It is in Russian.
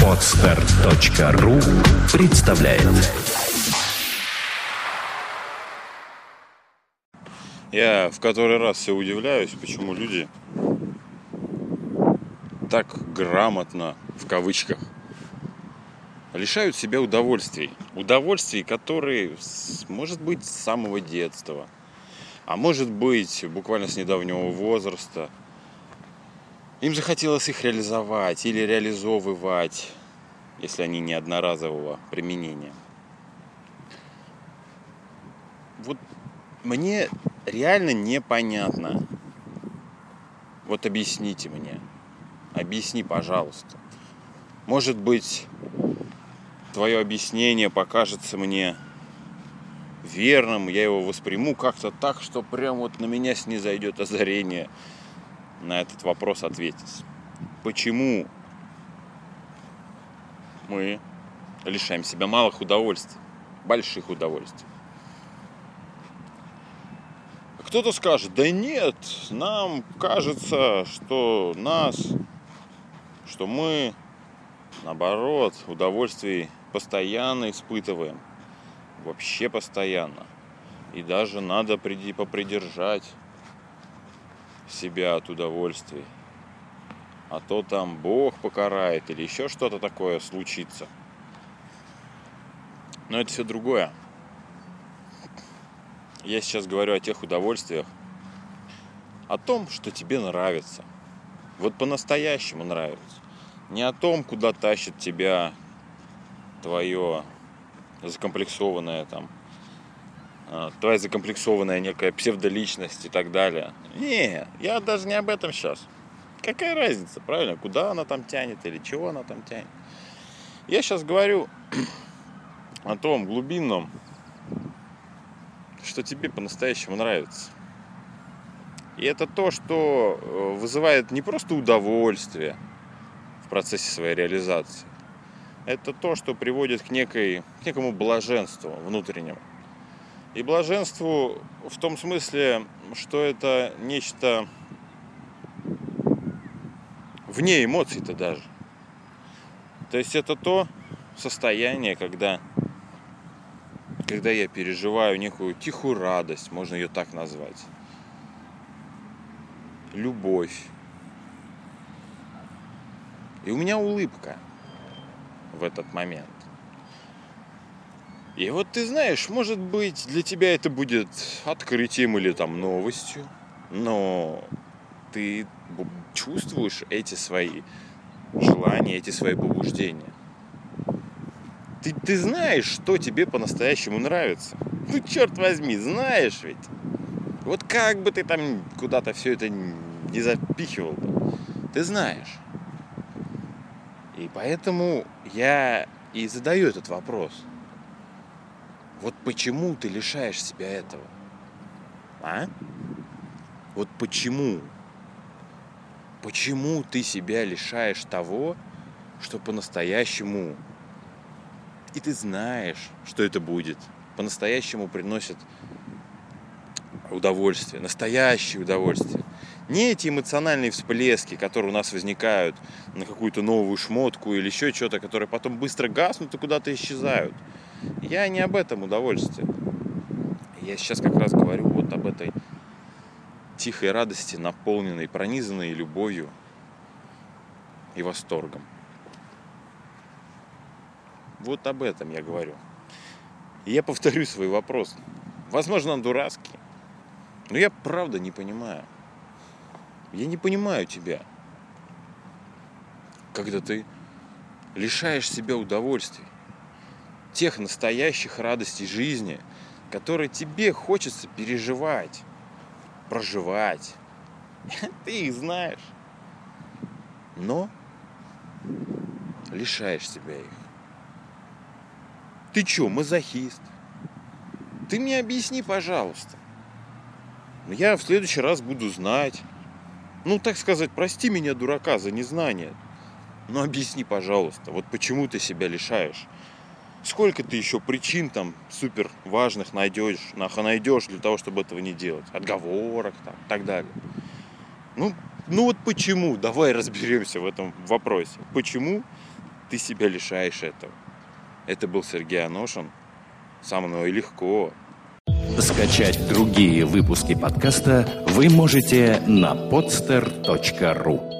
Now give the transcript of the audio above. Podster.ru представляет. Я в который раз все удивляюсь, почему люди так грамотно, в кавычках, лишают себя удовольствий. Удовольствий, которые, может быть, с самого детства, а может быть, буквально с недавнего возраста. Им захотелось их реализовать или реализовывать, если они не одноразового применения. Вот мне реально непонятно. Вот объясните мне. Объясни, пожалуйста. Может быть, твое объяснение покажется мне верным, я его восприму как-то так, что прям вот на меня снизойдет озарение. На этот вопрос ответить. Почему мы лишаем себя малых удовольствий, больших удовольствий? Кто-то скажет, да нет, нам кажется, что мы, наоборот, удовольствий постоянно испытываем. Вообще постоянно. И даже надо попридержать себя от удовольствий, а то там Бог покарает или еще что-то такое случится. Но это все другое. Я сейчас говорю о тех удовольствиях, о том, что тебе нравится, вот по-настоящему нравится, не о том, куда тащит тебя твое закомплексованное там, твоя закомплексованная некая псевдоличность и так далее. Не, я даже не об этом сейчас. Какая разница, правильно? Куда она там тянет или чего она там тянет? Я сейчас говорю о том глубинном, что тебе по-настоящему нравится. И это то, что вызывает не просто удовольствие в процессе своей реализации. Это то, что приводит к некому блаженству внутреннему. И блаженству в том смысле, что это нечто вне эмоций-то даже. То есть это то состояние, когда я переживаю некую тихую радость, можно ее так назвать, любовь. И у меня улыбка в этот момент. И вот ты знаешь, может быть, для тебя это будет открытием или там новостью, но ты чувствуешь эти свои желания, эти свои побуждения. Ты знаешь, что тебе по-настоящему нравится. Ну, черт возьми, знаешь ведь. Вот как бы ты там куда-то все это не запихивал бы, ты знаешь. И поэтому я и задаю этот вопрос. Вот почему ты лишаешь себя этого? А? Вот почему? Почему ты себя лишаешь того, что по-настоящему, и ты знаешь, что это будет, по-настоящему приносит удовольствие, настоящее удовольствие. Не эти эмоциональные всплески, которые у нас возникают на какую-то новую шмотку или еще что-то, которые потом быстро гаснут и куда-то исчезают. Я не об этом удовольствии. Я сейчас как раз говорю вот об этой тихой радости, наполненной, пронизанной любовью и восторгом. Вот об этом я говорю. И я повторю свой вопрос. Возможно, он дурацкий, но я правда не понимаю. Я не понимаю тебя, когда ты лишаешь себя удовольствий, тех настоящих радостей жизни, которые тебе хочется переживать, проживать. Ты их знаешь, но лишаешь себя их. Ты чё, мазохист? Ты мне объясни, пожалуйста. Я в следующий раз буду знать. Ну, так сказать, прости меня, дурака, за незнание. Но объясни, пожалуйста, вот почему ты себя лишаешь? Сколько ты еще причин там супер важных найдешь для того, чтобы этого не делать? Отговорок там и так далее. Ну, Ну вот почему? Давай разберемся в этом вопросе. Почему ты себя лишаешь этого? Это был Сергей Аношин. Со мной легко. Скачать другие выпуски подкаста вы можете на podster.ru.